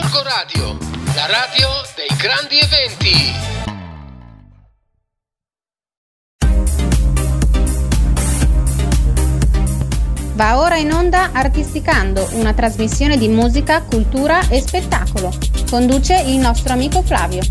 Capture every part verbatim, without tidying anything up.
Borgo Radio, la radio dei grandi eventi. Va ora in onda Artisticando, una trasmissione di musica, cultura e spettacolo. Conduce il nostro amico Flavio.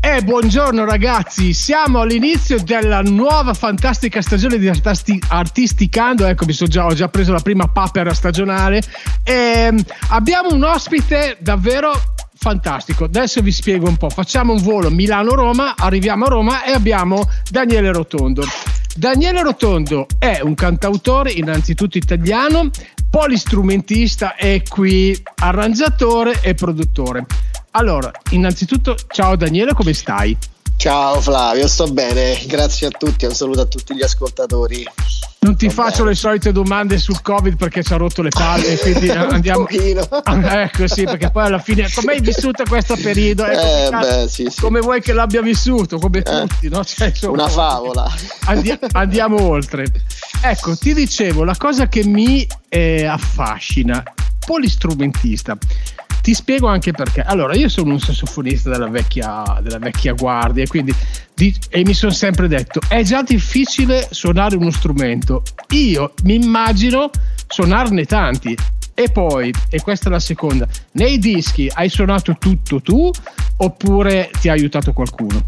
E buongiorno ragazzi, siamo all'inizio della nuova fantastica stagione di artisti- Artisticando. Ecco, mi so già, ho già preso la prima papera stagionale. E abbiamo un ospite davvero fantastico, adesso vi spiego un po'. Facciamo un volo Milano-Roma, arriviamo a Roma e abbiamo Daniele Rotondo. Daniele Rotondo è un cantautore innanzitutto italiano, polistrumentista e qui arrangiatore e produttore. Allora, innanzitutto ciao Daniele, come stai? Ciao Flavio, sto bene, grazie a tutti, un saluto a tutti gli ascoltatori. Non ti Vabbè. faccio le solite domande sul Covid perché ci ha rotto le palle, quindi andiamo. Un ecco, sì, perché poi alla fine come hai vissuto questo periodo? Ecco, eh, beh, sì, sì. Come vuoi che l'abbia vissuto, come eh, tutti, no? Cioè, insomma, una favola. Andi- andiamo oltre. Ecco, ti dicevo, la cosa che mi eh, affascina, polistrumentista. Ti spiego anche perché. Allora, io sono un sassofonista della vecchia, della vecchia guardia, quindi di, e mi sono sempre detto: è già difficile suonare uno strumento. Io mi immagino suonarne tanti. E poi, e questa è la seconda, nei dischi hai suonato tutto tu oppure ti ha aiutato qualcuno?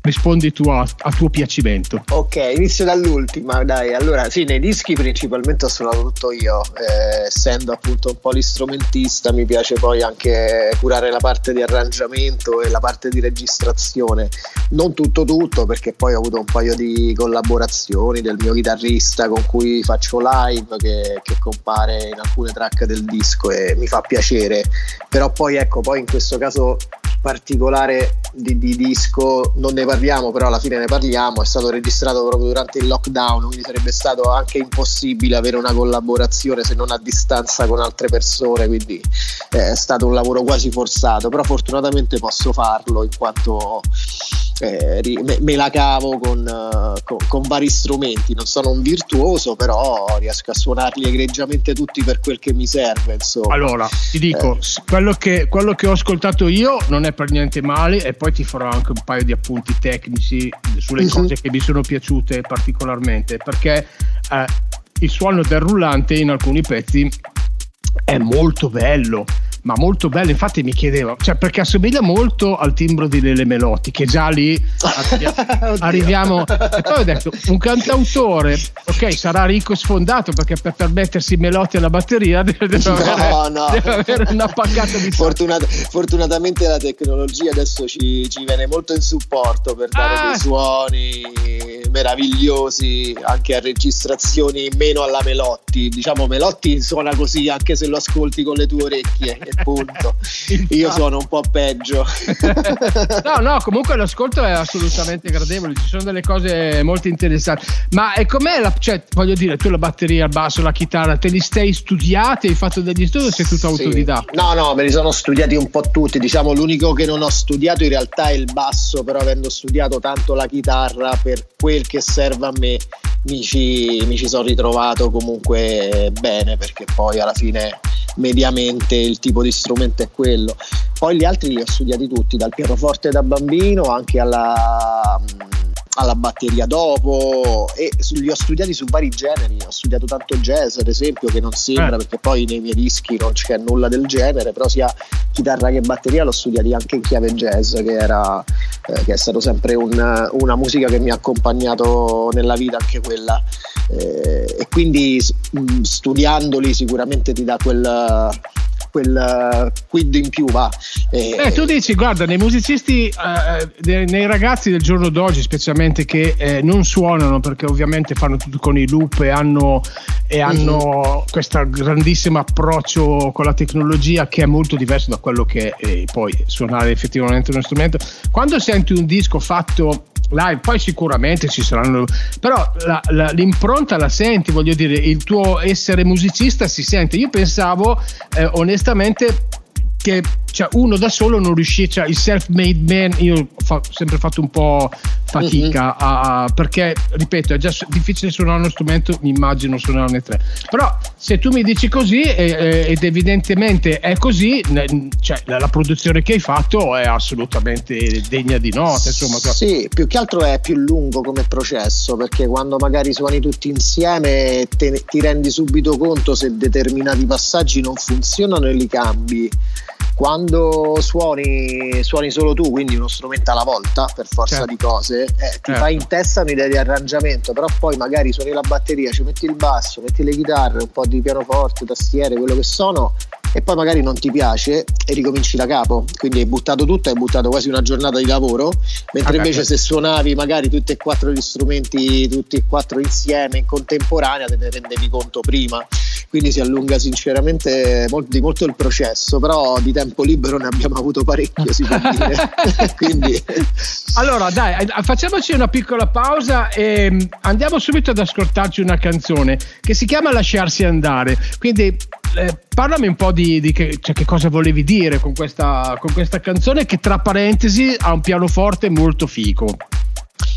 Rispondi tu a, a tuo piacimento. Ok, inizio dall'ultima, dai. Allora, sì, nei dischi principalmente ho suonato tutto io, eh, essendo appunto un polistrumentista, mi piace poi anche curare la parte di arrangiamento e la parte di registrazione. Non tutto tutto, perché poi ho avuto un paio di collaborazioni del mio chitarrista con cui faccio live, che, che compare in alcune track del disco e mi fa piacere. Però poi ecco, poi in questo caso particolare di, di disco non ne parliamo, però alla fine ne parliamo, è stato registrato proprio durante il lockdown, quindi sarebbe stato anche impossibile avere una collaborazione se non a distanza con altre persone, quindi è stato un lavoro quasi forzato, però fortunatamente posso farlo in quanto eh, me, me la cavo con, uh, con, con vari strumenti, non sono un virtuoso però riesco a suonarli egregiamente tutti per quel che mi serve, insomma. Allora ti dico, eh. quello, che, quello che ho ascoltato io non è per niente male e poi ti farò anche un paio di appunti tecnici sulle uh-huh. cose che mi sono piaciute particolarmente, perché eh, il suono del rullante in alcuni pezzi è molto bello, ma molto bello, infatti mi chiedevo, cioè, perché assomiglia molto al timbro di Lele Melotti, che già lì arriviamo. E poi ho detto, un cantautore, ok, sarà ricco sfondato, perché per permettersi Melotti alla batteria deve, no, avere, no. deve avere una paccata di Fortunat- fortunatamente la tecnologia adesso ci, ci viene molto in supporto per dare ah. dei suoni meravigliosi, anche a registrazioni meno alla Melotti, diciamo Melotti suona così anche se lo ascolti con le tue orecchie e punto. Io sono un po' peggio. no no comunque l'ascolto è assolutamente gradevole, ci sono delle cose molto interessanti, ma e com'è la, cioè, voglio dire, tu la batteria, il basso, la chitarra te li sei studiati, hai fatto degli studi o sei tutto autodidatta? no no me li sono studiati un po' tutti, diciamo l'unico che non ho studiato in realtà è il basso, però avendo studiato tanto la chitarra per quel che serve a me mi ci, mi ci sono ritrovato comunque bene, perché poi alla fine mediamente il tipo di strumento è quello. Poi gli altri li ho studiati tutti, dal pianoforte da bambino anche alla, alla batteria dopo, e li ho studiati su vari generi, ho studiato tanto jazz ad esempio, che non sembra eh. perché poi nei miei dischi non c'è nulla del genere, però sia chitarra che batteria l'ho studiati anche in chiave jazz, che era eh, che è stato sempre un, una musica che mi ha accompagnato nella vita anche quella, eh, e quindi mh, studiandoli sicuramente ti dà quel quel quid in più, va. Eh, eh, tu dici, guarda, nei musicisti, eh, nei ragazzi del giorno d'oggi, specialmente che eh, non suonano perché ovviamente fanno tutto con i loop e hanno, e hanno mm. questo grandissimo approccio con la tecnologia che è molto diverso da quello che eh, poi suonare effettivamente uno strumento. Quando senti un disco fatto live, poi sicuramente ci saranno, però la, la, l'impronta la senti, voglio dire, il tuo essere musicista si sente. Io pensavo eh, onestamente che cioè uno da solo non riesce, cioè il self-made man, io ho fa, sempre fatto un po' fatica a, a, perché ripeto è già difficile suonare uno strumento, mi immagino suonarne tre, però se tu mi dici così eh, ed evidentemente è così, cioè la produzione che hai fatto è assolutamente degna di nota, insomma. Sì, più che altro è più lungo come processo, perché quando magari suoni tutti insieme te ne, ti rendi subito conto se determinati passaggi non funzionano e li cambi. Quando suoni, suoni solo tu, quindi uno strumento alla volta, per forza certo. di cose, eh, ti certo. fai in testa un'idea di arrangiamento, però poi magari suoni la batteria, ci metti il basso, metti le chitarre, un po' di pianoforte, tastiere, quello che sono, e poi magari non ti piace e ricominci da capo, quindi hai buttato tutto, hai buttato quasi una giornata di lavoro, mentre ah, invece certo. se suonavi magari tutti e quattro gli strumenti, tutti e quattro insieme, in contemporanea, te ne rendevi conto prima. Quindi si allunga sinceramente molto, di molto il processo, però di tempo libero ne abbiamo avuto parecchio, si può dire. Quindi... Allora dai, facciamoci una piccola pausa e andiamo subito ad ascoltarci una canzone che si chiama Lasciarsi andare, quindi eh, parlami un po' di, di che, cioè, che cosa volevi dire con questa, con questa canzone che tra parentesi ha un pianoforte molto figo.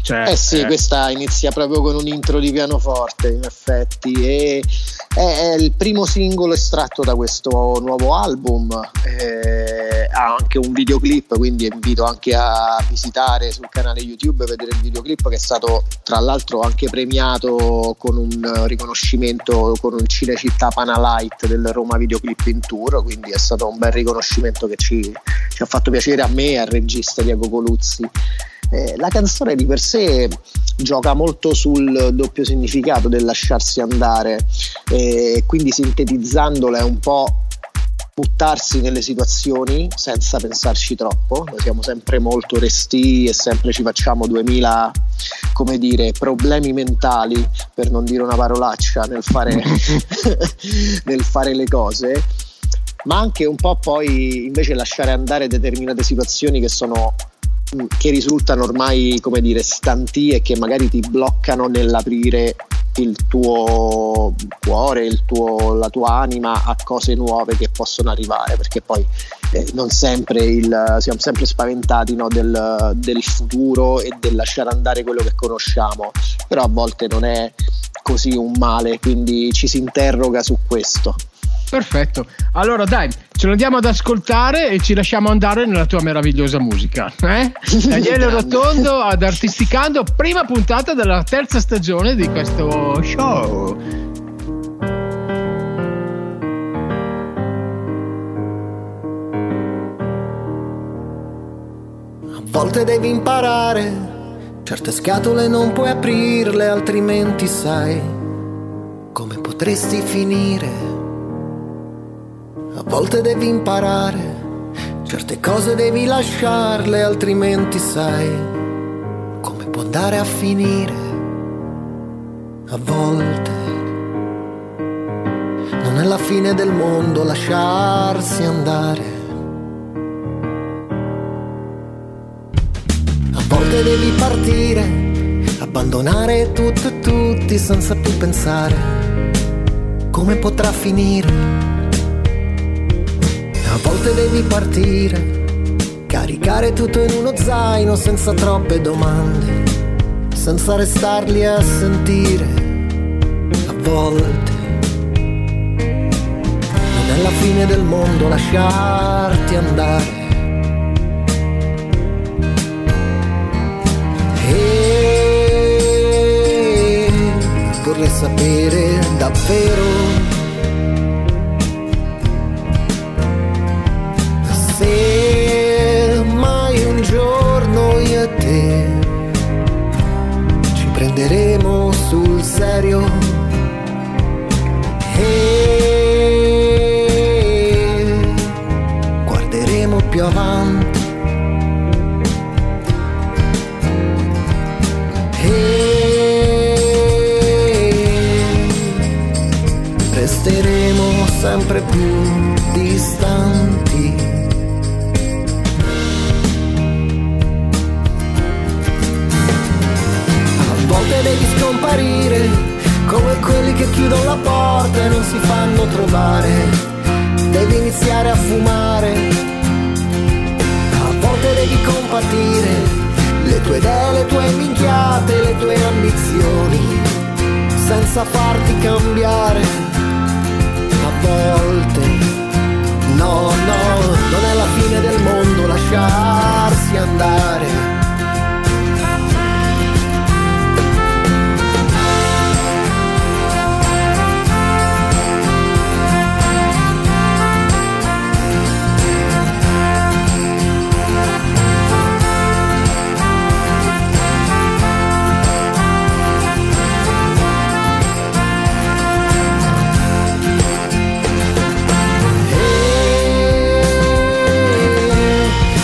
Cioè, eh sì, eh. questa inizia proprio con un intro di pianoforte, in effetti, e è, è il primo singolo estratto da questo nuovo album. Eh, ha anche un videoclip, quindi invito anche a visitare sul canale YouTube e vedere il videoclip, che è stato tra l'altro anche premiato con un riconoscimento con un Cinecittà Panalight del Roma Videoclip in Tour, quindi è stato un bel riconoscimento che ci, ci ha fatto piacere a me e al regista Diego Coluzzi. Eh, la canzone di per sé gioca molto sul doppio significato del lasciarsi andare, eh, quindi sintetizzandola è un po' buttarsi nelle situazioni senza pensarci troppo. Noi siamo sempre molto restii e sempre ci facciamo duemila, come dire, problemi mentali, per non dire una parolaccia, nel fare, nel fare le cose, ma anche un po' poi invece lasciare andare determinate situazioni che sono... che risultano ormai, come dire, stantie e che magari ti bloccano nell'aprire il tuo cuore, il tuo, la tua anima a cose nuove che possono arrivare, perché poi eh, non sempre il, siamo sempre spaventati, no, del, del futuro e del lasciare andare quello che conosciamo, però a volte non è così un male, quindi ci si interroga su questo. Perfetto, allora dai, ce lo andiamo ad ascoltare e ci lasciamo andare nella tua meravigliosa musica, eh? Daniele Rotondo ad Artisticando, prima puntata della terza stagione di questo show. A volte devi imparare, certe scatole non puoi aprirle, altrimenti sai come potresti finire. A volte devi imparare, certe cose devi lasciarle, altrimenti sai come può andare a finire. A volte non è la fine del mondo lasciarsi andare. A volte devi partire, abbandonare tutto e tutti senza più pensare come potrà finire. A volte devi partire, caricare tutto in uno zaino senza troppe domande, senza restarli a sentire. A volte non è la fine del mondo lasciarti andare. E vorrei sapere davvero se mai un giorno io e te ci prenderemo sul serio e guarderemo più avanti e resteremo sempre più distanti. Devi scomparire come quelli che chiudono la porta e non si fanno trovare. Devi iniziare a fumare vedi compatire le tue idee, le tue minchiate, le tue ambizioni, senza farti cambiare a volte. No, no, non è la fine del mondo lasciarsi andare.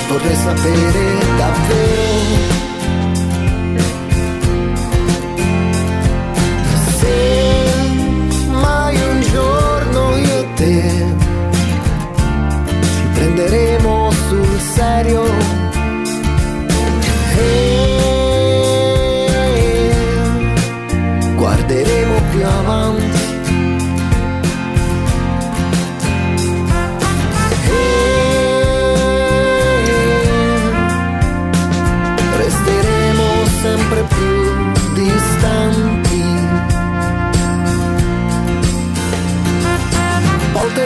Vorrei sapere davvero se mai un giorno io e te ci prenderemo sul serio, e guarderemo più avanti.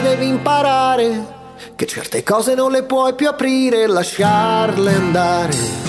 Devi imparare che certe cose non le puoi più aprire, lasciarle andare.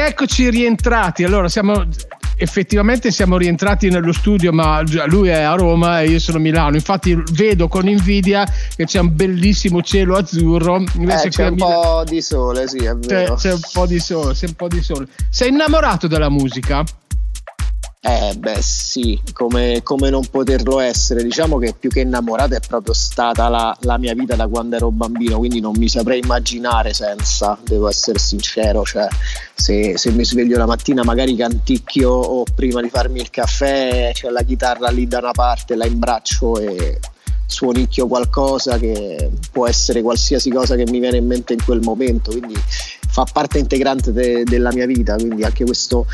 Eccoci rientrati, allora siamo effettivamente siamo rientrati nello studio, ma lui è a Roma e io sono a Milano, infatti vedo con invidia che c'è un bellissimo cielo azzurro, invece eh, c'è un Mil- po' di sole, sì è vero. C'è, c'è un po' di sole, c'è un po' di sole. Sei innamorato della musica? Eh beh sì, come, come non poterlo essere, diciamo che più che innamorata è proprio stata la, la mia vita da quando ero bambino, quindi non mi saprei immaginare senza, devo essere sincero, cioè se, se mi sveglio la mattina magari canticchio o prima di farmi il caffè c'è la chitarra lì da una parte, la imbraccio e suonicchio qualcosa che può essere qualsiasi cosa che mi viene in mente in quel momento, quindi fa parte integrante de, della mia vita, quindi anche questo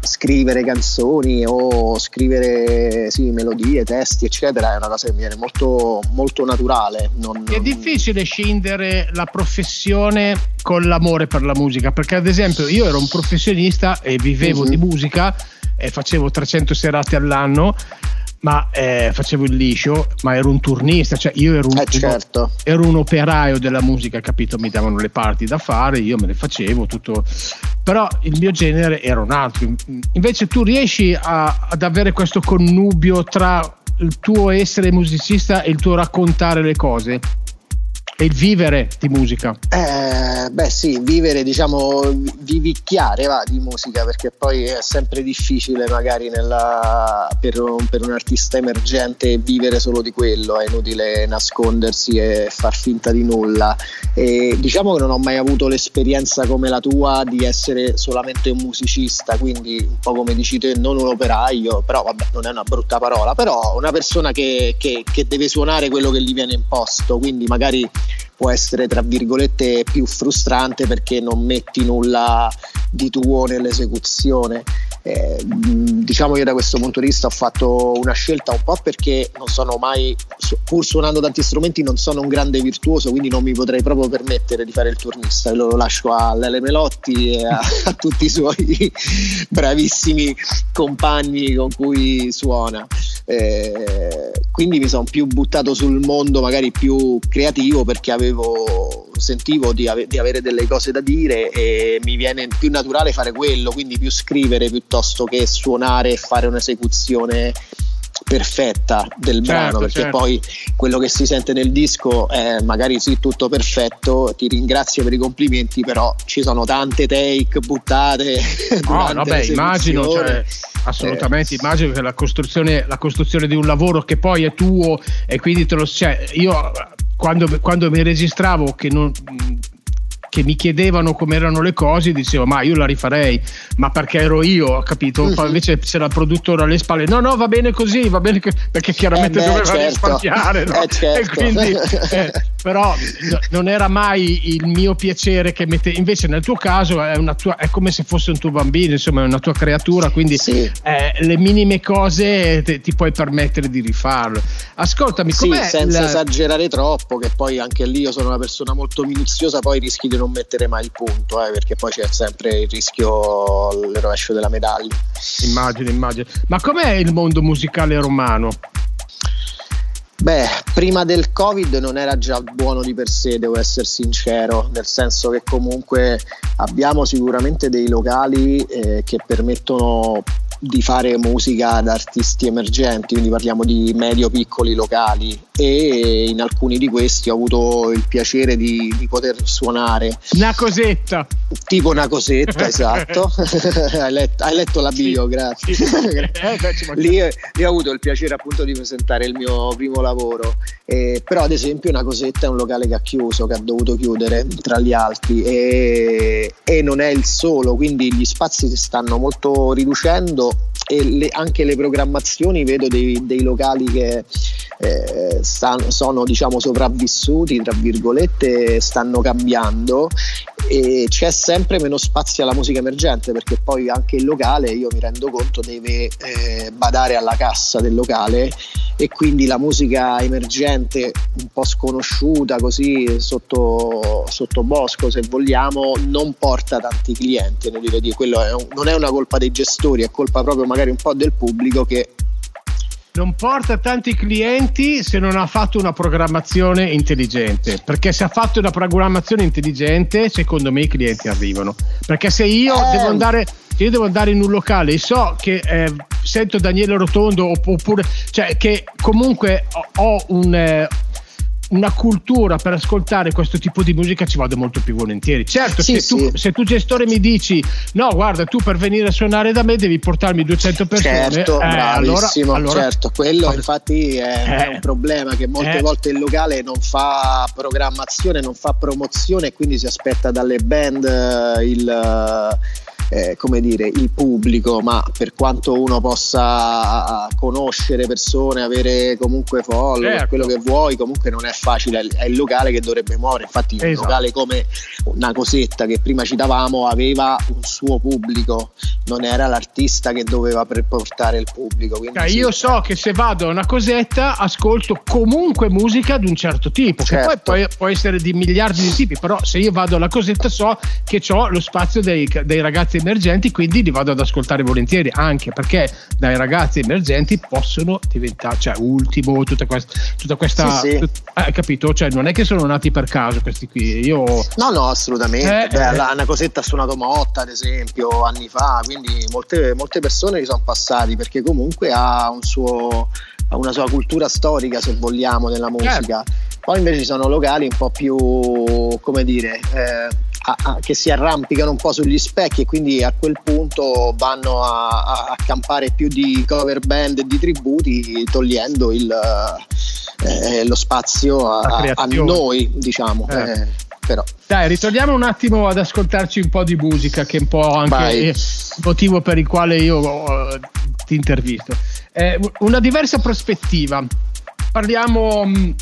scrivere canzoni o scrivere sì, melodie, testi eccetera è una cosa che mi viene molto, molto naturale. Non... È difficile scindere la professione con l'amore per la musica, perché ad esempio io ero un professionista e vivevo mm-hmm. di musica e facevo trecento serate all'anno, ma eh, facevo il liscio, ma ero un turnista, cioè io ero un, eh certo. ero un operaio della musica, capito? Mi davano le parti da fare, io me le facevo tutto, però il mio genere era un altro. Invece tu riesci a, ad avere questo connubio tra il tuo essere musicista e il tuo raccontare le cose e il vivere di musica? Eh, beh sì, vivere diciamo vivicchiare va, di musica, perché poi è sempre difficile magari nella, per, un, per un artista emergente vivere solo di quello, è inutile nascondersi e far finta di nulla, e diciamo che non ho mai avuto l'esperienza come la tua di essere solamente un musicista, quindi un po' come dici te, non un operaio, però vabbè non è una brutta parola, però una persona che, che, che deve suonare quello che gli viene imposto, quindi magari può essere tra virgolette più frustrante perché non metti nulla di tuo nell'esecuzione. Eh, diciamo io da questo punto di vista ho fatto una scelta un po' perché non sono mai, pur suonando tanti strumenti, non sono un grande virtuoso, quindi non mi potrei proprio permettere di fare il turnista, lo lascio a Lele Melotti e a, a tutti i suoi bravissimi compagni con cui suona. eh, quindi mi sono più buttato sul mondo magari più creativo, perché avevo, sentivo di, ave- di avere delle cose da dire e mi viene più naturale fare quello, quindi più scrivere piuttosto che suonare e fare un'esecuzione perfetta del certo, brano, perché certo. poi quello che si sente nel disco è magari sì tutto perfetto, ti ringrazio per i complimenti, però ci sono tante take buttate no, no beh, immagino, cioè, assolutamente eh. immagino che la costruzione la costruzione di un lavoro che poi è tuo e quindi te lo, cioè, io quando, quando mi registravo che non che mi chiedevano come erano le cose, dicevo ma io la rifarei, ma perché ero io, capito? Poi invece c'era il produttore alle spalle, no no va bene così, va bene, perché chiaramente eh beh, doveva certo. risparmiare, no? eh certo. E quindi eh, però no, non era mai il mio piacere che mette, invece nel tuo caso è una tua, è come se fosse un tuo bambino, insomma è una tua creatura, quindi sì. eh, le minime cose te, ti puoi permettere di rifarlo. Ascoltami, sì, senza la... esagerare troppo, che poi anche lì io sono una persona molto minuziosa, poi rischi di non mettere mai il punto, eh, perché poi c'è sempre il rischio, il rovescio della medaglia. Immagino, immagino. Ma com'è il mondo musicale romano? Beh, prima del Covid non era già buono di per sé, devo essere sincero, nel senso che comunque abbiamo sicuramente dei locali eh, che permettono di fare musica ad artisti emergenti, quindi parliamo di medio-piccoli locali, e in alcuni di questi ho avuto il piacere di, di poter suonare. Una cosetta! Tipo una cosetta, esatto. hai, letto, hai letto la bio, sì, grazie. Sì. lì, lì ho avuto il piacere appunto di presentare il mio primo lavoro, eh, però ad esempio una cosetta è un locale che ha chiuso, che ha dovuto chiudere tra gli altri, e, e non è il solo, quindi gli spazi si stanno molto riducendo, e le, anche le programmazioni vedo dei, dei locali che eh, stanno, sono diciamo sopravvissuti tra virgolette, stanno cambiando e c'è sempre meno spazio alla musica emergente, perché poi anche il locale, io mi rendo conto, deve eh, badare alla cassa del locale, e quindi la musica emergente un po' sconosciuta così sotto, sotto bosco se vogliamo non porta tanti clienti, non, dire, quello è un, non è una colpa dei gestori, è colpa proprio magari un po' del pubblico che non porta tanti clienti se non ha fatto una programmazione intelligente, perché se ha fatto una programmazione intelligente secondo me i clienti arrivano, perché se io eh. devo andare io devo andare in un locale e so che eh, sento Daniele Rotondo, oppure cioè che comunque ho un eh, una cultura per ascoltare questo tipo di musica, ci vado molto più volentieri. Certo, sì, se, sì. Tu, se tu gestore mi dici no guarda tu per venire a suonare da me devi portarmi duecento persone, certo, eh, bravissimo, allora, allora, certo quello infatti è, eh, è un problema che molte eh, volte il locale non fa programmazione, non fa promozione, e quindi si aspetta dalle band il Eh, come dire il pubblico, ma per quanto uno possa conoscere persone, avere comunque follower, certo. quello che vuoi, comunque non è facile, è il locale che dovrebbe muovere. Infatti esatto. un locale come una cosetta che prima citavamo aveva un suo pubblico, non era l'artista che doveva portare il pubblico, cioè, sì. io so che se vado a una cosetta ascolto comunque musica di un certo tipo, certo. che poi può essere di miliardi di tipi, però se io vado alla cosetta so che ho lo spazio dei, dei ragazzi emergenti, quindi li vado ad ascoltare volentieri, anche perché dai ragazzi emergenti possono diventare, cioè ultimo, tutta questa, tutta questa sì, sì. Tut, eh, capito? Cioè non è che sono nati per caso questi qui, io no no assolutamente, eh, beh, eh. La, una cosetta ha suonato Motta ad esempio anni fa, quindi molte, molte persone li sono passati, perché comunque ha un suo, ha una sua cultura storica se vogliamo nella musica, eh. Poi invece ci sono locali un po' più come dire eh, a, a, che si arrampicano un po' sugli specchi, e quindi a quel punto vanno a, a, a campare più di cover band e di tributi, togliendo il, eh, lo spazio a, a noi diciamo eh. Eh, però. Dai, ritorniamo un attimo ad ascoltarci un po' di musica, che è un po' anche Vai. il motivo per il quale io uh, ti intervisto. Eh, una diversa prospettiva, parliamo mh,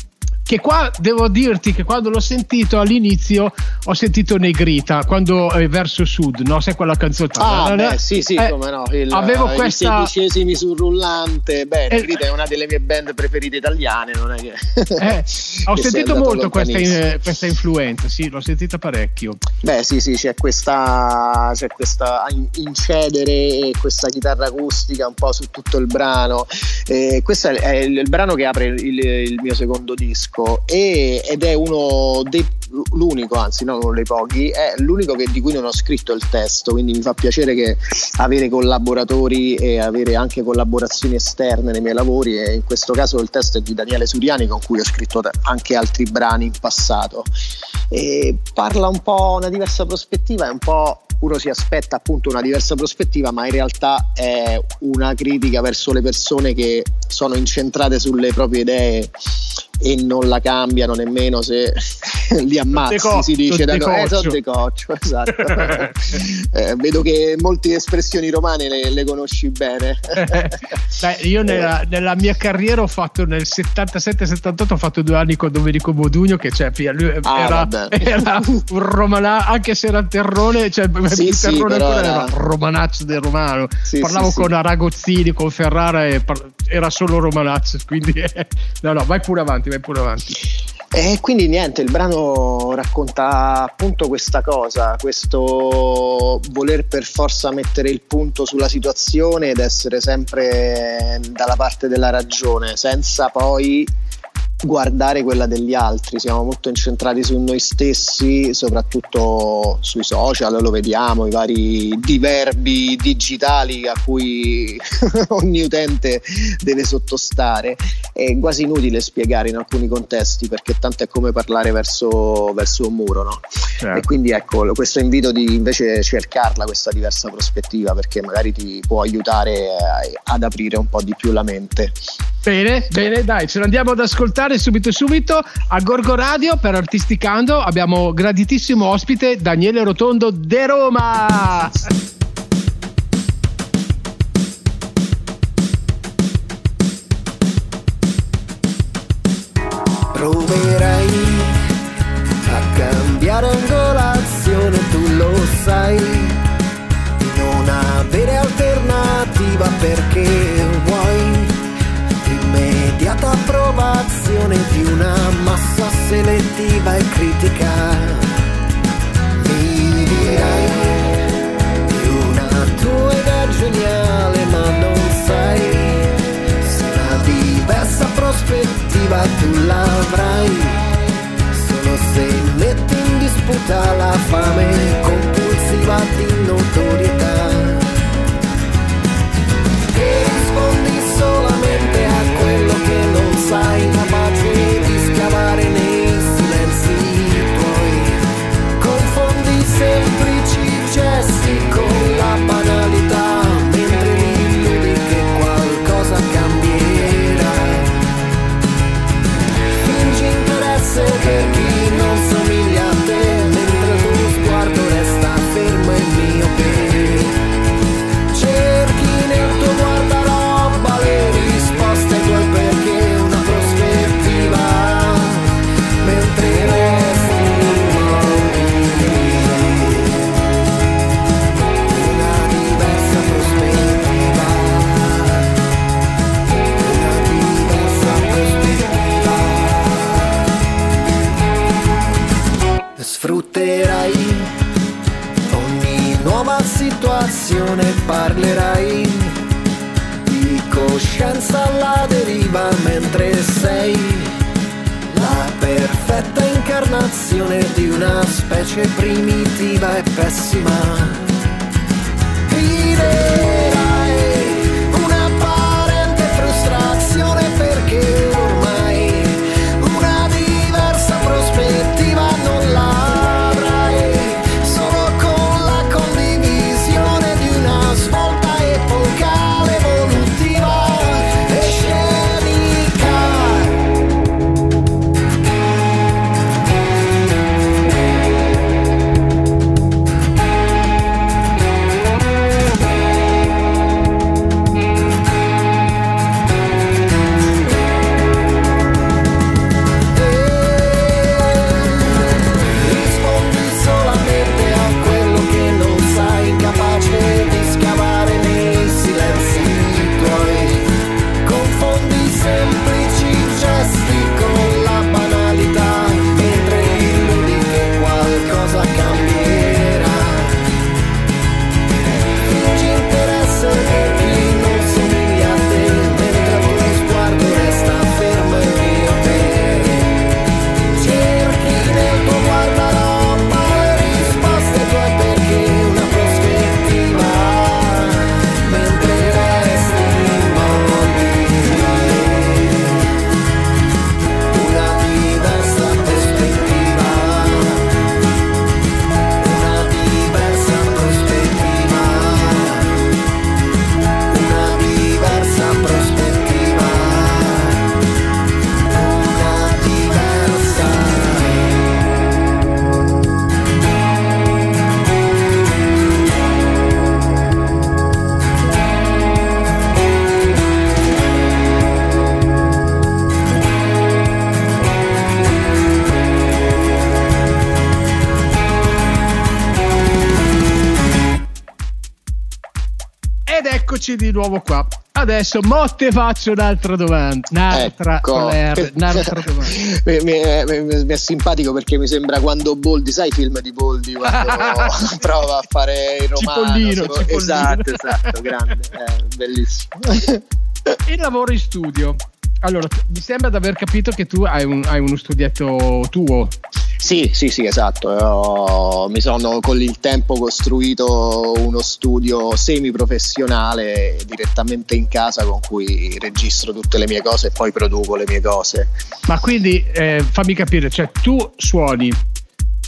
che qua devo dirti che quando l'ho sentito all'inizio ho sentito Negrita, quando eh, verso sud, no? Sai quella canzone? Ah, beh, sì, sì, eh, come no, il, avevo questa... i sedicesimi sul rullante. Beh, Negrita eh, è una delle mie band preferite italiane, non è che... eh, ho che sentito molto questa, eh, questa influenza, sì, l'ho sentita parecchio. Beh, sì, sì, c'è questa, c'è questa incedere, questa chitarra acustica un po' su tutto il brano. Eh, questo è il, il brano che apre il, il mio secondo disco. E, ed è uno dei, l'unico, anzi non uno dei pochi, è l'unico che, di cui non ho scritto il testo, quindi mi fa piacere che avere collaboratori e avere anche collaborazioni esterne nei miei lavori, e in questo caso il testo è di Daniele Suriani, con cui ho scritto anche altri brani in passato, e parla un po' una diversa prospettiva, è un po'... uno si aspetta appunto una diversa prospettiva, ma in realtà è una critica verso le persone che sono incentrate sulle proprie idee e non la cambiano nemmeno se li ammazzi, co- si dice da co- eh, sono decoccio, esatto. eh, vedo che molte espressioni romane le, le conosci bene. Beh, io nella, nella mia carriera ho fatto nel settantasette settantotto ho fatto due anni con Domenico Modugno, che cioè, lui ah, era, era un romanà, anche se era terrone, cioè, sì, sì, però era romanaccio del romano, sì, parlavo sì, con sì. Aragozzini, con Ferrara, e par- era solo romanaccio, quindi eh, no no vai pure avanti vai pure avanti e quindi niente, il brano racconta appunto questa cosa, questo voler per forza mettere il punto sulla situazione ed essere sempre dalla parte della ragione senza poi guardare quella degli altri. Siamo molto incentrati su noi stessi, soprattutto sui social lo vediamo, i vari diverbi digitali a cui ogni utente deve sottostare. È quasi inutile spiegare in alcuni contesti, perché tanto è come parlare verso, verso un muro, no? Certo. E quindi ecco questo invito di invece cercarla questa diversa prospettiva, perché magari ti può aiutare ad aprire un po' di più la mente. Bene, bene, dai, ce l'andiamo ad ascoltare subito subito a Borgo Radio. Per Artisticando abbiamo graditissimo ospite Daniele Rotondo de Roma. Proverai a cambiare angolazione, tu lo sai, non avere alternativa perché vuoi immediata approvazione di una massa selettiva e critica. Mi dirai di una tua idea geniale, ma non sai se una diversa prospettiva tu l'avrai solo se metti in disputa la fame compulsiva di notorietà. E rispondi solamente a quello che non sai, capace di scavare nei silenzi tuoi. Confondi semplici gesti con la banalità, mentre illudi che qualcosa cambierà. Fingi interesse che chi non somiglia a te, mentre il tuo sguardo resta fermo e miope. Sfrutterai ogni nuova situazione, parlerai di coscienza alla deriva mentre sei la perfetta incarnazione di una specie primitiva e pessima. Riderai un'apparente frustrazione perché ormai una diversa prospettiva non la semplici gesti con la banalità e tre illudi che qualcosa cambierà. Fingi interesse per chi non somiglia a te, mentre con lo sguardo resta fermo e via te. Cerchi nel tuo guardaroba le risposte tue perché una prospettiva, mentre resti immobile, una diversa prospettiva, una diversa prospettiva, una diversa prospettiva, una diversa. Ed eccoci di nuovo qua. Adesso mo te faccio un'altra domanda. Un'altra, ecco. Valer, un'altra domanda. mi, mi, mi, mi è simpatico perché mi sembra quando Boldi, sai i film di Boldi quando prova a fare il romano? Cipollino, so, Cipollino. Esatto, esatto, grande, eh, bellissimo. Il lavoro in studio. Allora, mi sembra di aver capito che tu hai, un, hai uno studietto tuo. Sì, sì, sì, esatto. Io mi sono con il tempo costruito uno studio semiprofessionale direttamente in casa con cui registro tutte le mie cose e poi produco le mie cose. Ma quindi eh, fammi capire, cioè tu suoni,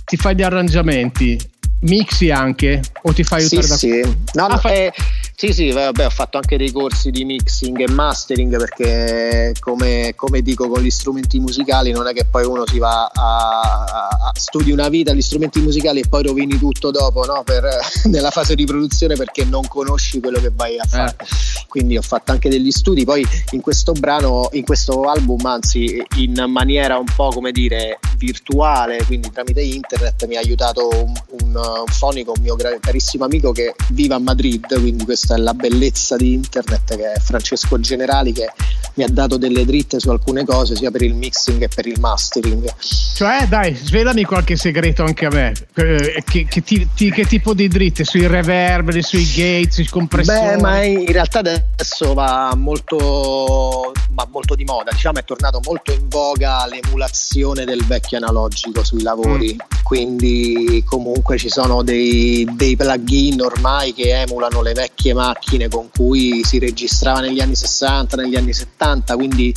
ti fai gli arrangiamenti, mixi anche o ti fai aiutare sì, da sì. No, ah, no, fa... eh, sì sì vabbè, ho fatto anche dei corsi di mixing e mastering perché come, come dico con gli strumenti musicali non è che poi uno si va a, a studi una vita gli strumenti musicali e poi rovini tutto dopo, no? Per, nella fase di produzione perché non conosci quello che vai a fare, eh. Quindi ho fatto anche degli studi poi in questo brano, in questo album anzi in maniera un po' come dire virtuale, quindi tramite internet mi ha aiutato un, un un fonico, un mio carissimo amico che vive a Madrid, quindi questa è la bellezza di internet, che è Francesco Generali, che mi ha dato delle dritte su alcune cose sia per il mixing che per il mastering. Cioè dai, svelami qualche segreto anche a me, che, che, ti, ti, che tipo di dritte? Sui reverberi, sui gates, sui compressori? Beh, ma in realtà adesso va molto, va molto di moda, diciamo è tornato molto in voga l'emulazione del vecchio analogico sui lavori, mm. quindi comunque ci sono sono dei, dei plugin ormai che emulano le vecchie macchine con cui si registrava negli anni sessanta, negli anni settanta, quindi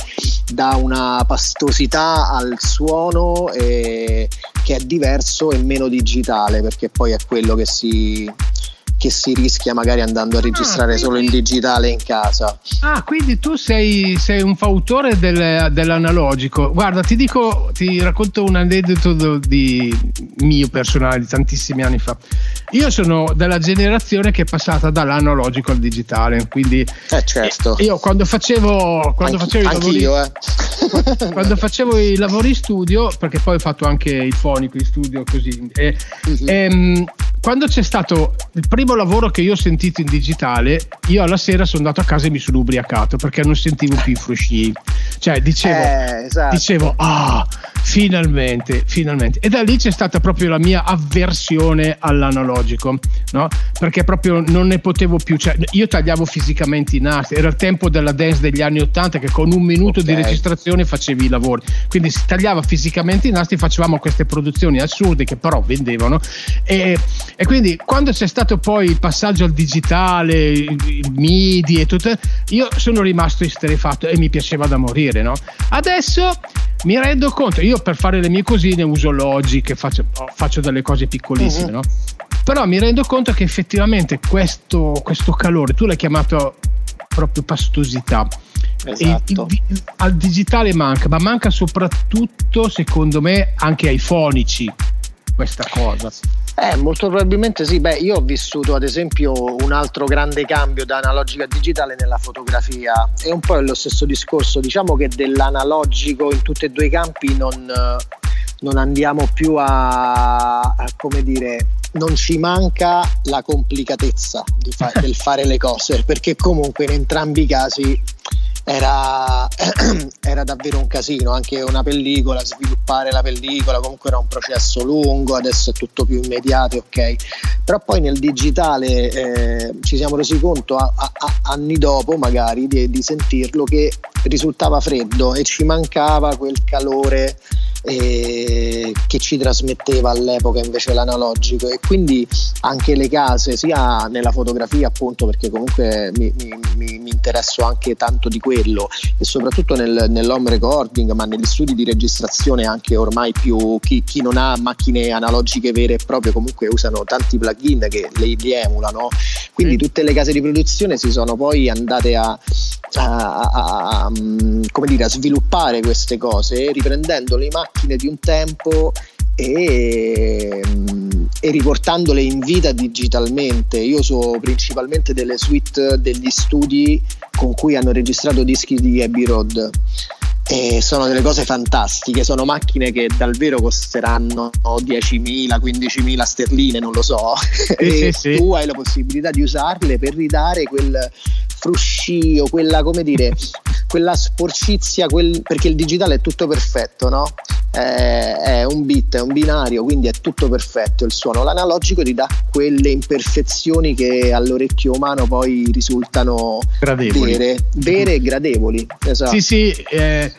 dà una pastosità al suono e, che è diverso e meno digitale, perché poi è quello che si, che si rischia magari andando a registrare ah, quindi, solo in digitale in casa. Ah, quindi tu sei, sei un fautore del, dell'analogico. Guarda, ti dico, ti racconto un aneddoto di mio personale di tantissimi anni fa. Io sono della generazione che è passata dall'analogico al digitale, quindi eh, certo. Io quando facevo quando Anch- facevo i lavori io, eh. quando facevo i lavori in studio, perché poi ho fatto anche il fonico in studio così e, uh-huh. e, quando c'è stato il primo lavoro che io ho sentito in digitale, io alla sera sono andato a casa e mi sono ubriacato perché non sentivo più i frusci, cioè dicevo eh, esatto. dicevo ah finalmente finalmente e da lì c'è stata proprio la mia avversione all'analogico, no? Perché proprio non ne potevo più, cioè io tagliavo fisicamente i nastri, era il tempo della dance degli anni ottanta che con un minuto okay. di registrazione facevi i lavori, quindi si tagliava fisicamente i nastri, facevamo queste produzioni assurde che però vendevano e E quindi quando c'è stato poi il passaggio al digitale, il M I D I e tutto, io sono rimasto esterrefatto e mi piaceva da morire, no? Adesso mi rendo conto, io per fare le mie cosine uso Logic, faccio, faccio delle cose piccolissime, no? Però mi rendo conto che effettivamente questo, questo calore, tu l'hai chiamato proprio pastosità. Esatto. E, e, al digitale manca, ma manca soprattutto, secondo me, anche ai fonici questa cosa. Eh, molto probabilmente sì. Beh, io ho vissuto ad esempio un altro grande cambio da analogica a digitale nella fotografia, è un po' lo stesso discorso, diciamo che dell'analogico in tutti e due i campi non, non andiamo più a, a come dire, non ci manca la complicatezza di fa- del fare le cose, perché comunque in entrambi i casi era davvero un casino, anche una pellicola, sviluppare la pellicola, comunque era un processo lungo, adesso è tutto più immediato, ok. Però poi nel digitale eh, ci siamo resi conto a, a, a, anni dopo magari di, di sentirlo, che risultava freddo e ci mancava quel calore eh, che ci trasmetteva all'epoca invece l'analogico. E quindi anche le case, sia nella fotografia appunto, perché comunque mi, mi, mi interesso anche tanto di quello, e soprattutto nel, nell'home recording, ma negli studi di registrazione anche ormai più chi, chi non ha macchine analogiche vere e proprie comunque usano tanti plugin che li, li emulano, quindi mm. tutte le case di produzione si sono poi andate a, a, a, a come dire, a sviluppare queste cose riprendendo le macchine di un tempo e, e riportandole in vita digitalmente. Io uso principalmente delle suite degli studi con cui hanno registrato dischi di Abbey Road, e sono delle cose fantastiche, sono macchine che davvero costeranno diecimila quindicimila sterline, non lo so, sì, e sì, tu sì. hai la possibilità di usarle per ridare quel fruscio, quella, come dire, quella sporcizia, quel, perché il digitale è tutto perfetto, no? È, è un bit, è un binario, quindi è tutto perfetto il suono. L'analogico ti dà quelle imperfezioni che all'orecchio umano poi risultano gradevoli. vere, vere e gradevoli. Esatto. Sì, sì, eh,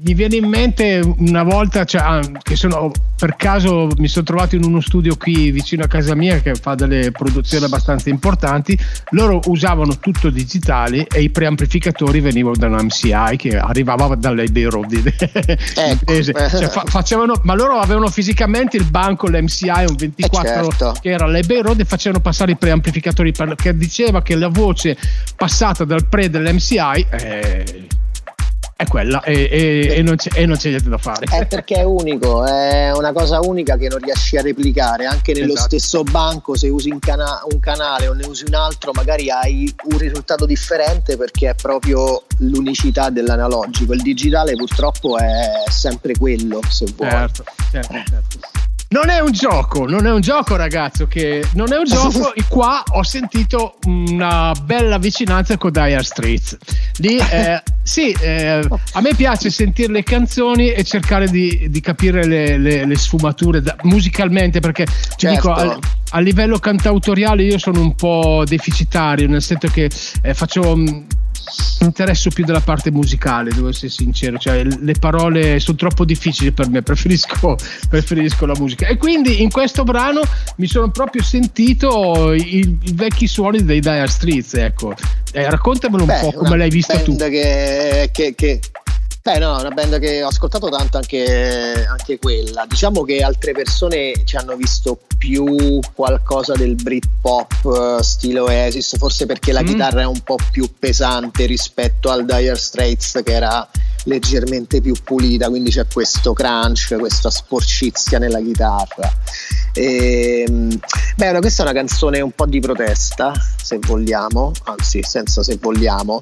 mi viene in mente una volta, cioè, ah, che sono, per caso mi sono trovato in uno studio qui vicino a casa mia che fa delle produzioni abbastanza importanti. Loro usavano tutto digitali e i preamplificatori venivano da una M C I che arrivava dall'Abbey Road, ecco. Cioè, fa- facevano, ma loro avevano fisicamente il banco, l'M C I un ventiquattro, eh certo, che era l'Abbey Road, e facevano passare i preamplificatori, perché diceva che la voce passata dal pre dell'M C I eh, è quella, e, e, e, non c'è, e non c'è niente da fare. È perché è unico, è una cosa unica che non riesci a replicare anche nello esatto. stesso banco. Se usi un, cana- un canale o ne usi un altro, magari hai un risultato differente, perché è proprio l'unicità dell'analogico. Il digitale purtroppo è sempre quello, se vuoi. Certo, certo, certo. Non è un gioco, non è un gioco ragazzo, che non è un gioco. E qua ho sentito una bella vicinanza con Dire Straits. Lì, eh, sì, eh, a me piace sentire le canzoni e cercare di, di capire le, le, le sfumature da, musicalmente, perché certo. ti dico, a, a livello cantautoriale io sono un po' deficitario, nel senso che eh, faccio... Mh, mi interesso più della parte musicale, devo essere sincero, cioè le parole sono troppo difficili per me, preferisco, preferisco la musica. E quindi in questo brano mi sono proprio sentito i, i vecchi suoni dei Dire Straits, ecco. Eh, raccontamelo un Beh, po' come l'hai vista tu. Che, che, che... Beh, no, una band che ho ascoltato tanto, anche, anche quella. Diciamo che altre persone ci hanno visto più qualcosa del Britpop, stile Oasis, forse perché la mm. chitarra è un po' più pesante rispetto al Dire Straits, che era leggermente più pulita, quindi c'è questo crunch, questa sporcizia nella chitarra. E, beh, no, questa è una canzone un po' di protesta, se vogliamo, anzi senza se vogliamo,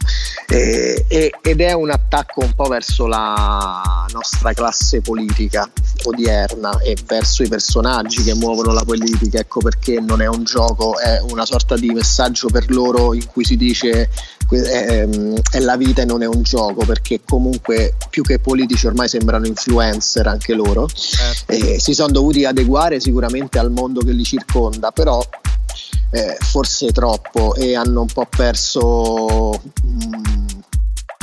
e, e, ed è un attacco un po' verso la nostra classe politica odierna e verso i personaggi che muovono la politica. Ecco perché non è un gioco, è una sorta di messaggio per loro in cui si dice è, è la vita e non è un gioco, perché comunque più che politici ormai sembrano influencer anche loro, eh. e si sono dovuti adeguare sicuramente al mondo che li circonda, però eh, forse troppo, e hanno un po' perso mh,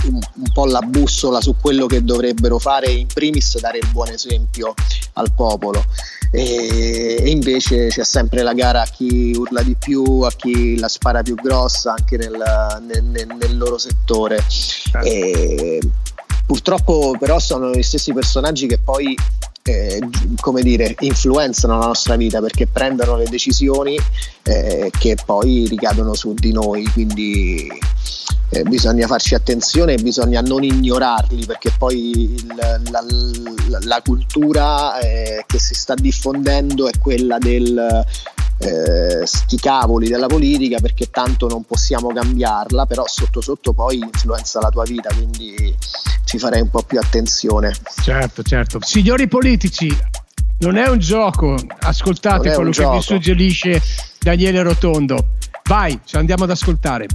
Un, un po' la bussola su quello che dovrebbero fare, in primis dare il buon esempio al popolo, e, e invece c'è sempre la gara a chi urla di più, a chi la spara più grossa, anche nel, nel, nel, nel loro settore, e, purtroppo però sono gli stessi personaggi che poi Eh, come dire, influenzano la nostra vita, perché prendono le decisioni eh, che poi ricadono su di noi, quindi eh, bisogna farci attenzione e bisogna non ignorarli, perché poi il, la, la, la cultura eh, che si sta diffondendo è quella del eh, sti cavoli della politica, perché tanto non possiamo cambiarla, però sotto sotto poi influenza la tua vita, quindi ci farei un po' più attenzione. Certo, certo. Signori politici, non è un gioco, ascoltate quello che vi suggerisce Daniele Rotondo. Vai, ci andiamo ad ascoltare.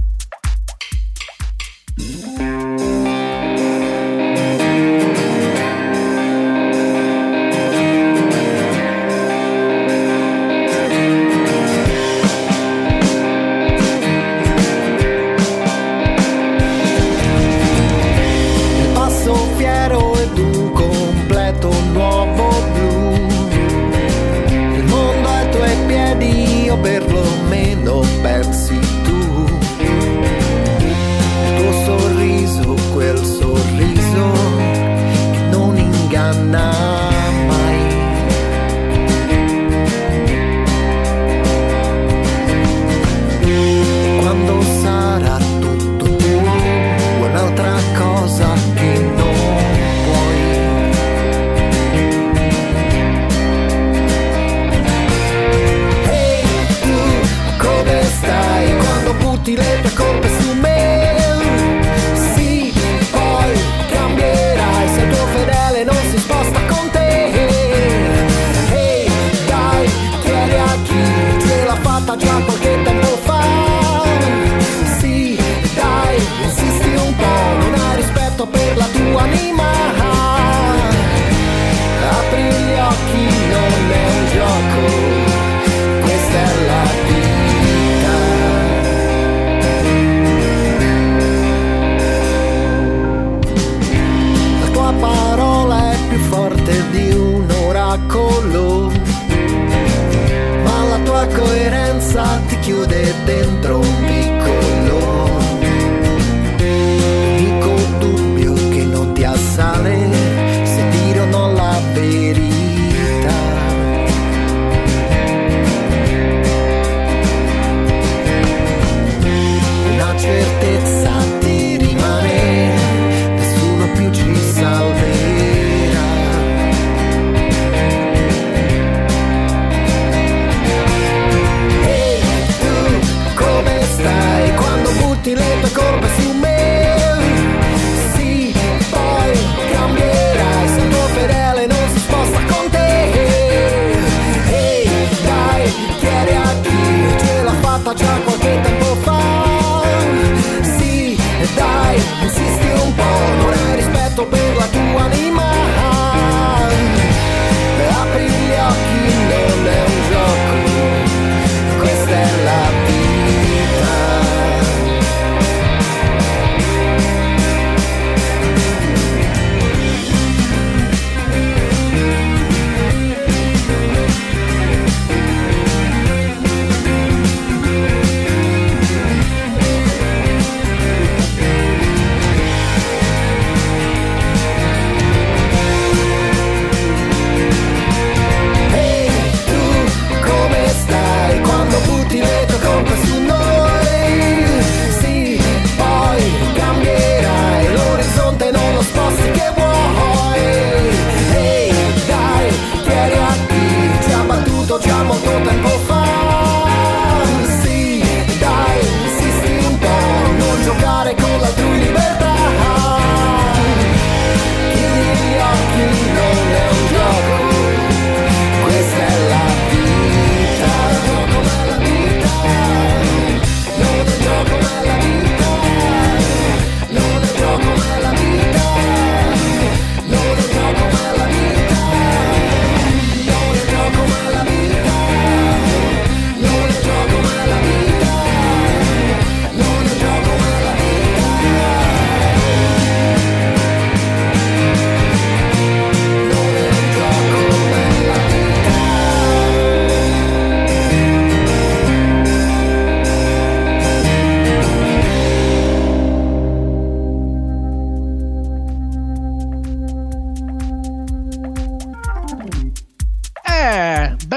anima, apri gli occhi, non è un gioco, questa è la vita. La tua parola è più forte di un oracolo, ma la tua coerenza ti chiude dentro un piccolo sale, se dirono la verità. Una certezza ti rimane, nessuno più ci salverà. Ehi, tu come stai quando butti le tue colpe su me? Già qualche tempo fa, sì, dai, insisti un po', non hai rispetto per la tua anima, apri gli occhi, non è un gioco, questa è la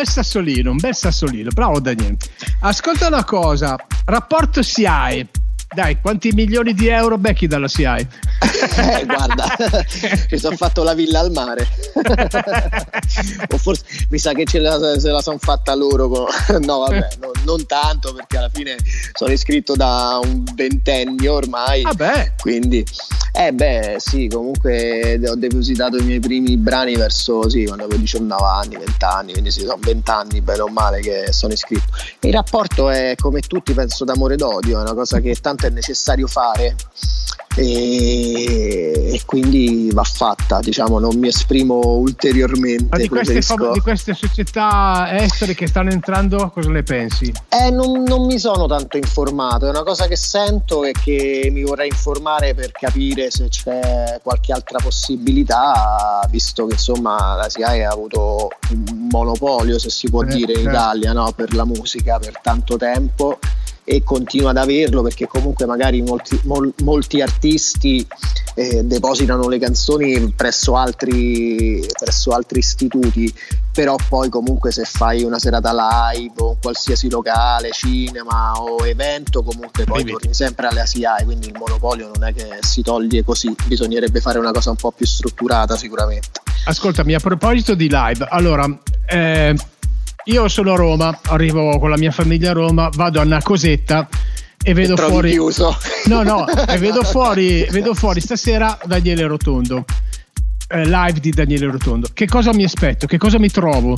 sassolino, un bel sassolino, bravo Daniele. Ascolta una cosa, rapporto S I A E, dai, quanti milioni di euro becchi dalla S I A E? Eh, guarda, ci sono fatto la villa al mare. O forse mi sa che ce la, se la sono fatta loro con... no vabbè, no, non tanto, perché alla fine sono iscritto da un ventennio ormai. Vabbè, quindi eh beh sì, comunque ho depositato i miei primi brani verso sì quando avevo diciannove anni, venti anni, quindi sì, sono venti anni bene o male che sono iscritto. Il rapporto è, come tutti penso, d'amore e d'odio, è una cosa che tanto è necessario fare e, e quindi va fatta, diciamo. Non mi esprimo ulteriormente. Ma di queste, fam- di queste società estere che stanno entrando, cosa ne pensi? Eh, non, non mi sono tanto informato, è una cosa che sento e che mi vorrei informare per capire se c'è qualche altra possibilità, visto che insomma la S I A E ha avuto un monopolio, se si può eh, dire, certo, in Italia, no? Per la musica per tanto tempo, e continua ad averlo, perché comunque magari molti, mol, molti artisti eh, depositano le canzoni presso altri, presso altri istituti, però poi comunque se fai una serata live o qualsiasi locale, cinema o evento, comunque poi Bebe. torni sempre alla S I A E, quindi il monopolio non è che si toglie così, bisognerebbe fare una cosa un po' più strutturata sicuramente. Ascoltami, a proposito di live, allora eh... io sono a Roma, arrivo con la mia famiglia a Roma, vado a una cosetta e vedo fuori chiuso. No, no, e vedo fuori, vedo fuori stasera Daniele Rotondo, eh, live di Daniele Rotondo. Che cosa mi aspetto? Che cosa mi trovo?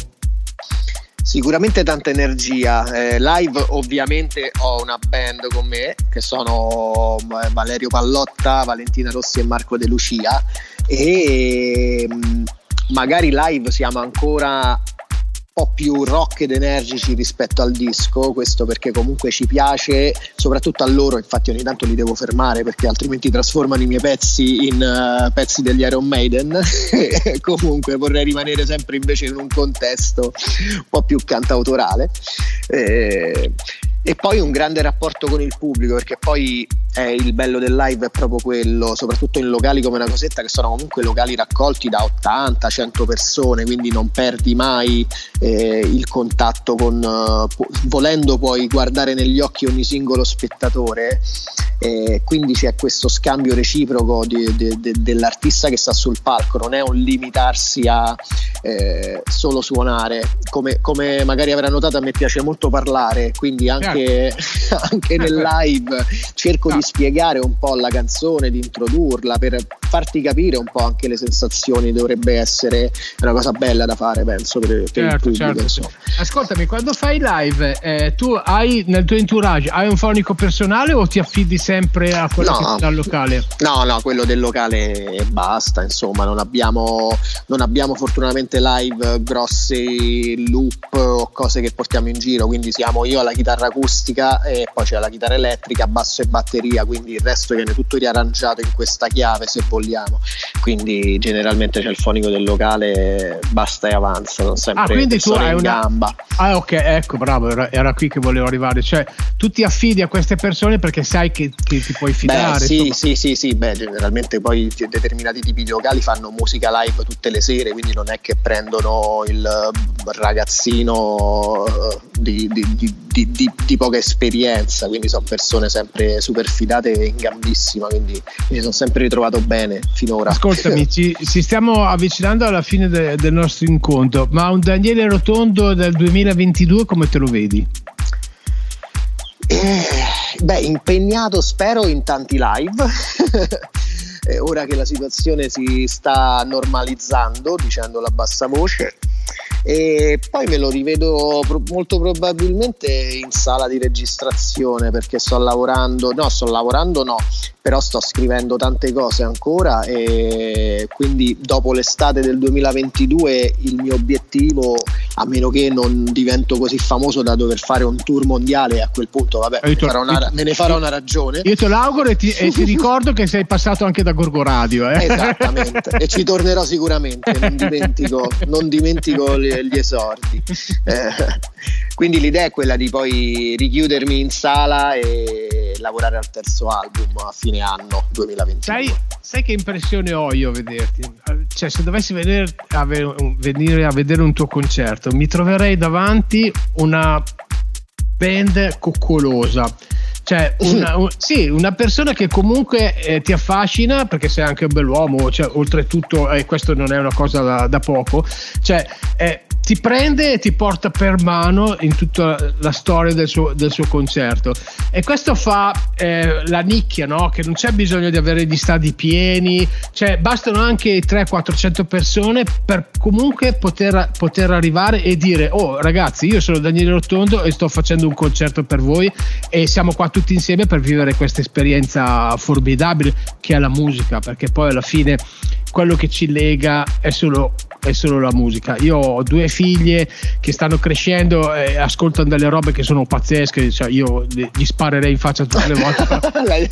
Sicuramente tanta energia, eh, live ovviamente ho una band con me che sono Valerio Pallotta, Valentina Rossi e Marco De Lucia, e magari live siamo ancora un po' più rock ed energici rispetto al disco, questo perché comunque ci piace, soprattutto a loro, infatti ogni tanto li devo fermare perché altrimenti trasformano i miei pezzi in uh, pezzi degli Iron Maiden. Comunque vorrei rimanere sempre invece in un contesto un po' più cantautorale, e, e poi un grande rapporto con il pubblico, perché poi eh, il bello del live è proprio quello, soprattutto in locali come una cosetta, che sono comunque locali raccolti da ottanta cento persone, quindi non perdi mai eh, il contatto con eh, pu- volendo poi guardare negli occhi ogni singolo spettatore, eh, quindi c'è questo scambio reciproco de- de- de- dell'artista che sta sul palco, non è un limitarsi a eh, solo suonare, come, come magari avrà notato a me piace molto parlare, quindi anche, anche nel live cerco di spiegare un po' la canzone, di introdurla per farti capire un po' anche le sensazioni. Dovrebbe essere una cosa bella da fare, penso, per, per certo, il pubblico, certo. Ascoltami, quando fai live eh, tu hai nel tuo entourage hai un fonico personale o ti affidi sempre a quello no, che dal locale? No, no, quello del locale e basta, insomma non abbiamo, non abbiamo fortunatamente live grossi loop o cose che portiamo in giro, quindi siamo io alla chitarra acustica e poi c'è la chitarra elettrica, basso e batteria, quindi il resto viene tutto riarrangiato in questa chiave se vogliamo, quindi generalmente c'è il fonico del locale, basta e avanza, non sempre ah, quindi tu hai in una... gamba. Ah ok, ecco, bravo, era, era qui che volevo arrivare, cioè tu ti affidi a queste persone perché sai che, che ti puoi fidare. Beh, sì, sì, sì, sì, beh generalmente poi determinati tipi di locali fanno musica live tutte le sere, quindi non è che prendono il ragazzino di, di, di, di, di, di poca esperienza, quindi sono persone sempre super fidate e in gambissima, quindi mi sono sempre ritrovato bene finora. Ascoltami, ci, ci stiamo avvicinando alla fine de, del nostro incontro, ma un Daniele Rotondo del duemilaventidue come te lo vedi? Eh, beh, impegnato spero in tanti live. Ora che la situazione si sta normalizzando, dicendola a bassa voce, e poi me lo rivedo pro- molto probabilmente in sala di registrazione, perché sto lavorando, no sto lavorando no, però sto scrivendo tante cose ancora, e quindi dopo l'estate del duemilaventidue il mio obiettivo, a meno che non divento così famoso da dover fare un tour mondiale, a quel punto vabbè, me, to- farò una ra- me ne farò una ragione. Io te l'auguro e ti, e ti ricordo che sei passato anche da Borgo Radio, eh? Esattamente, e ci tornerò sicuramente, non dimentico, non dimentico le gli esordi, eh, quindi l'idea è quella di poi richiudermi in sala e lavorare al terzo album a fine anno duemilaventidue. Sai, sai che impressione ho io a vederti? Cioè, se dovessi venire a, venire a vedere un tuo concerto, mi troverei davanti una band coccolosa, cioè una, un, sì, una persona che comunque eh, ti affascina perché sei anche un bell'uomo, cioè, oltretutto eh, questo non è una cosa da, da poco, cioè eh, ti prende e ti porta per mano in tutta la storia del suo, del suo concerto, e questo fa eh, la nicchia, no? Che non c'è bisogno di avere gli stadi pieni, cioè bastano anche trecento quattrocento persone per comunque poter, poter arrivare e dire: oh ragazzi, io sono Daniele Rotondo e sto facendo un concerto per voi e siamo qua tutti insieme per vivere questa esperienza formidabile che è la musica, perché poi alla fine quello che ci lega è solo, è solo la musica. Io ho due figlie che stanno crescendo e ascoltano delle robe che sono pazzesche, cioè io gli sparerei in faccia tutte le volte.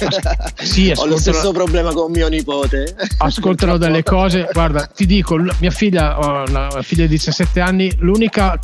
As- sì, ho lo stesso problema con mio nipote. Ascoltano delle cose, guarda, ti dico, mia figlia, ho una figlia di diciassette anni, l'unica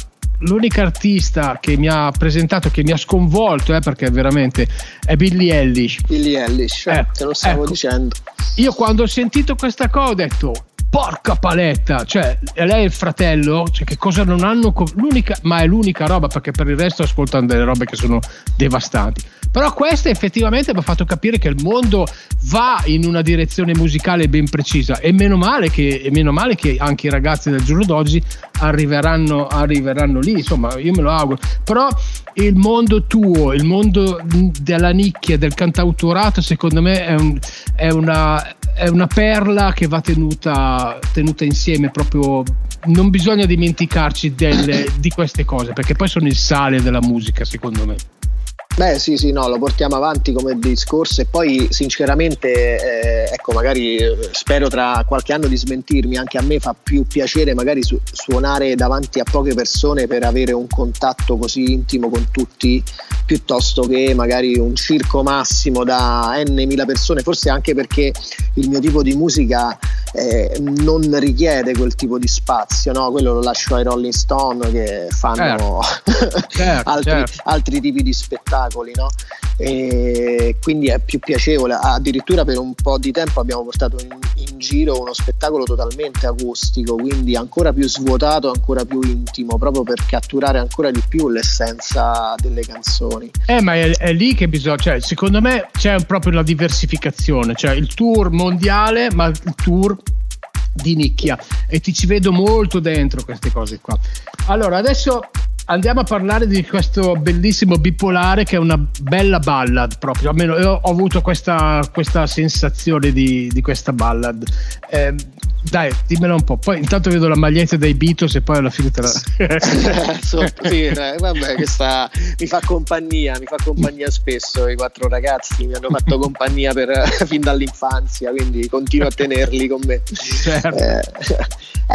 L'unica artista che mi ha presentato, che mi ha sconvolto, eh, perché veramente è Billie Eilish. Billie Eilish, eh, te lo stavo ecco. dicendo. Io quando ho sentito questa cosa ho detto: porca paletta, cioè lei e il fratello, cioè che cosa non hanno, l'unica, ma è l'unica roba, perché per il resto ascoltano delle robe che sono devastanti, però questa effettivamente mi ha fatto capire che il mondo va in una direzione musicale ben precisa, e meno male che, e meno male che anche i ragazzi del giorno d'oggi arriveranno, arriveranno lì, insomma io me lo auguro, però il mondo tuo, il mondo della nicchia, del cantautorato, secondo me è, un, è, una, è una perla che va tenuta va tenuta insieme, proprio non bisogna dimenticarci delle, di queste cose, perché poi sono il sale della musica, secondo me. Beh sì sì, no, lo portiamo avanti come discorso, e poi sinceramente eh, ecco, magari spero tra qualche anno di smentirmi, anche a me fa più piacere magari su- suonare davanti a poche persone per avere un contatto così intimo con tutti, piuttosto che magari un circo massimo da n mila persone, forse anche perché il mio tipo di musica eh, non richiede quel tipo di spazio, no? Quello lo lascio ai Rolling Stones, che fanno certo, certo, altri, certo. altri tipi di spettacoli, no? E quindi è più piacevole. Addirittura per un po' di tempo abbiamo portato in, in giro uno spettacolo totalmente acustico, quindi ancora più svuotato, ancora più intimo, proprio per catturare ancora di più l'essenza delle canzoni. Eh ma è, è lì che bisogna, cioè, secondo me c'è proprio la diversificazione, cioè il tour mondiale ma il tour di nicchia, e ti ci vedo molto dentro queste cose qua. Allora adesso andiamo a parlare di questo bellissimo Bipolare, che è una bella ballad proprio, almeno io ho avuto questa, questa sensazione di, di questa ballad. Eh, dai, dimmela un po', poi intanto vedo la maglietta dei Beatles e poi alla fine te la... so, sì, vabbè, questa mi fa compagnia, mi fa compagnia spesso, i quattro ragazzi mi hanno fatto compagnia per, fin dall'infanzia, quindi continuo a tenerli con me. Certo. Eh,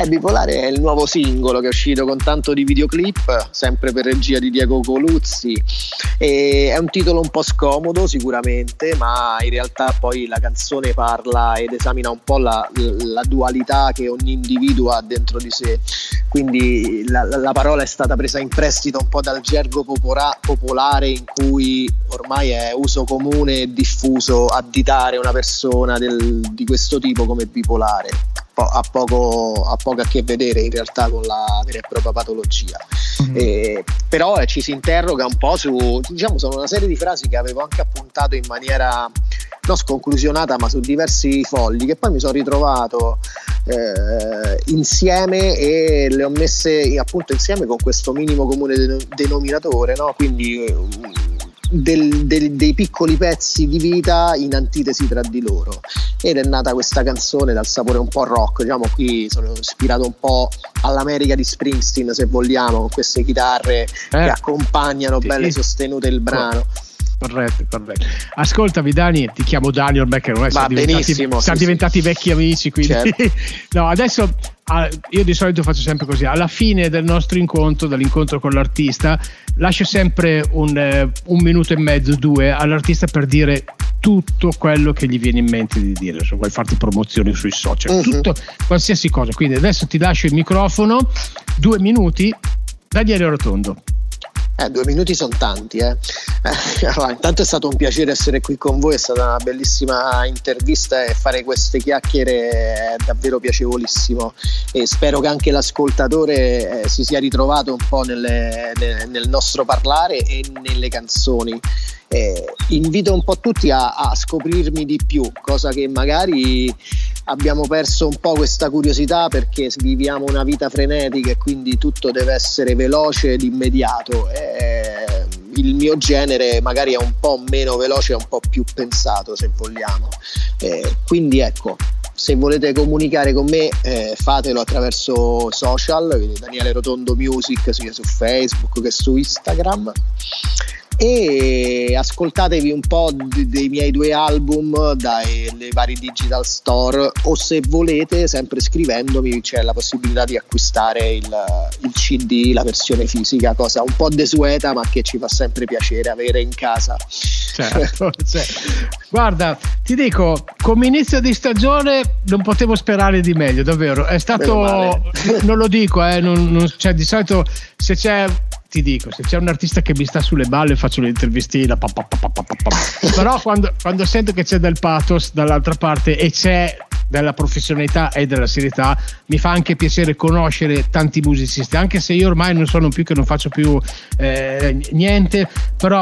eh, Bipolare è il nuovo singolo che è uscito con tanto di videoclip, sempre per regia di Diego Coluzzi, e è un titolo un po' scomodo sicuramente, ma in realtà poi la canzone parla ed esamina un po' la, la dualità che ogni individuo ha dentro di sé, quindi la, la parola è stata presa in prestito un po' dal gergo popora, popolare, in cui ormai è uso comune e diffuso additare una persona del, di questo tipo come bipolare, ha poco, ha poco a che vedere in realtà con la vera e propria patologia. Mm-hmm. Eh, però eh, ci si interroga un po' su, diciamo, sono una serie di frasi che avevo anche appuntato in maniera non sconclusionata, ma su diversi fogli, che poi mi sono ritrovato eh, insieme e le ho messe appunto insieme con questo minimo comune den- denominatore, no? Quindi del, del, dei piccoli pezzi di vita in antitesi tra di loro, ed è nata questa canzone dal sapore un po' rock, diciamo. Qui sono ispirato un po' all'America di Springsteen, se vogliamo, con queste chitarre eh, che accompagnano, sì, belle sostenute il brano. Corretto, corretto. Ascoltami Dani, ti chiamo Dani ormai, che ormai siamo diventati, siamo sì, diventati sì. vecchi amici, quindi certo. No, adesso io di solito faccio sempre così, alla fine del nostro incontro, dall'incontro con l'artista, lascio sempre un, un minuto e mezzo, due all'artista per dire tutto quello che gli viene in mente di dire, se vuoi farti promozioni sui social, mm-hmm. tutto, qualsiasi cosa. Quindi adesso ti lascio il microfono, due minuti, Daniele Rotondo. Eh, due minuti sono tanti eh. Eh, allora, intanto è stato un piacere essere qui con voi, è stata una bellissima intervista e fare queste chiacchiere è davvero piacevolissimo, e spero che anche l'ascoltatore eh, si sia ritrovato un po' nelle, nel, nel nostro parlare e nelle canzoni. Eh, invito un po' tutti a, a scoprirmi di più, cosa che magari abbiamo perso un po' questa curiosità, perché viviamo una vita frenetica e quindi tutto deve essere veloce ed immediato. Eh, il mio genere magari è un po' meno veloce, è un po' più pensato, se vogliamo. Eh, quindi ecco, se volete comunicare con me eh, fatelo attraverso social, Daniele Rotondo Music, sia su Facebook che su Instagram, e ascoltatevi un po' dei miei due album dalle vari digital store, o se volete sempre scrivendomi c'è la possibilità di acquistare il, il C D, la versione fisica, cosa un po' desueta ma che ci fa sempre piacere avere in casa. Certo, certo. Guarda, ti dico, come inizio di stagione non potevo sperare di meglio, davvero è stato, non lo dico eh, non, non, cioè, di solito se c'è ti dico, se c'è un artista che mi sta sulle balle faccio l'intervistina, pa, pa, pa, pa, pa, pa. Però quando, quando sento che c'è del pathos dall'altra parte e c'è della professionalità e della serietà, mi fa anche piacere conoscere tanti musicisti, anche se io ormai non sono più, che non faccio più eh, niente, però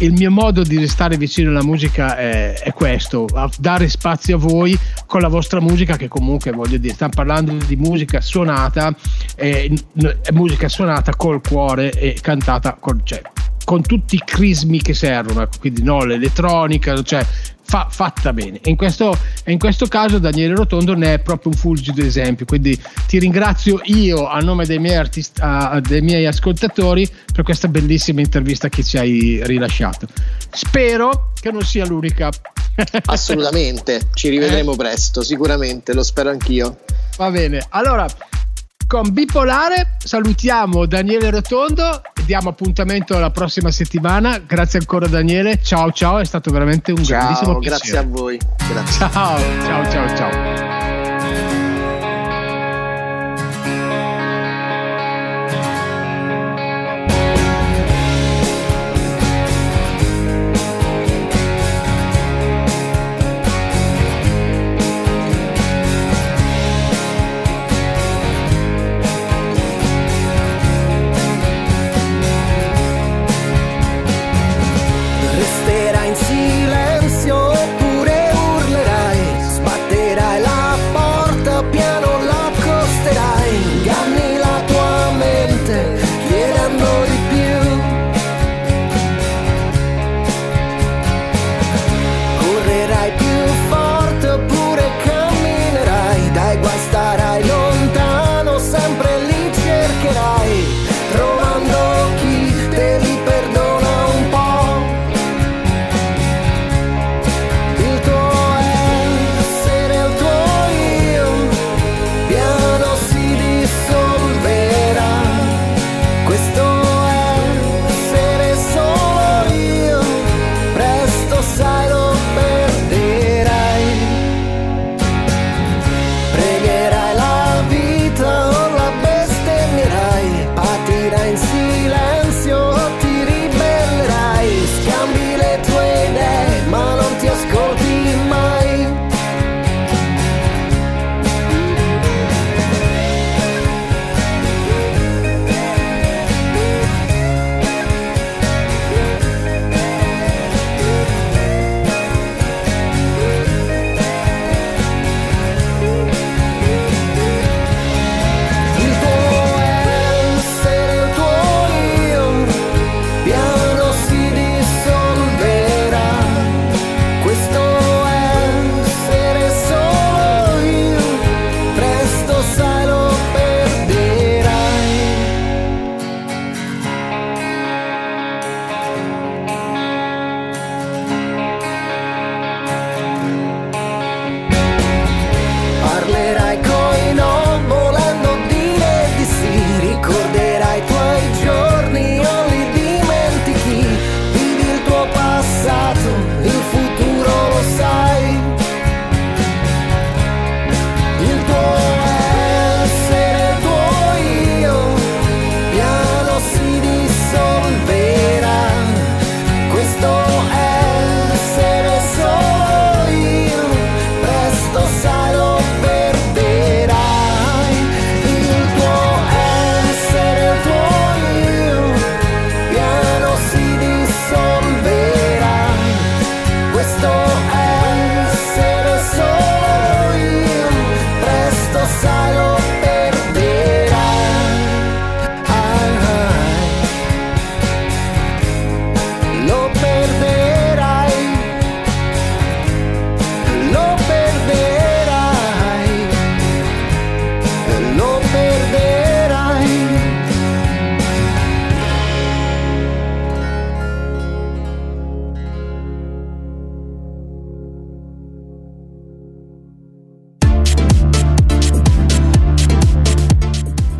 il mio modo di restare vicino alla musica è, è questo, dare spazio a voi con la vostra musica, che comunque voglio dire, stiamo parlando di musica suonata, eh, musica suonata col cuore e cantata col, cioè, con tutti i crismi che servono, ecco, quindi no, l'elettronica, cioè fa, fatta bene. E in questo, in questo caso Daniele Rotondo ne è proprio un fulgido esempio, quindi ti ringrazio io a nome dei miei, artist- a, dei miei ascoltatori per questa bellissima intervista che ci hai rilasciato. Spero che non sia l'unica. Assolutamente, ci rivedremo eh? presto, sicuramente, lo spero anch'io. Va bene, allora con Bipolare salutiamo Daniele Rotondo e diamo appuntamento alla prossima settimana. Grazie ancora Daniele, ciao ciao, è stato veramente un ciao, grandissimo piacere. Grazie a voi. Grazie. Ciao, ciao, ciao, ciao.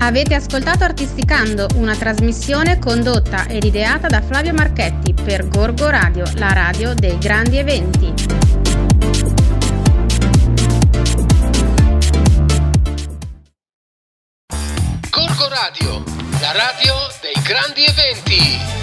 Avete ascoltato Artisticando, una trasmissione condotta ed ideata da Flavio Marchetti per Borgo Radio, la radio dei grandi eventi. Borgo Radio, la radio dei grandi eventi.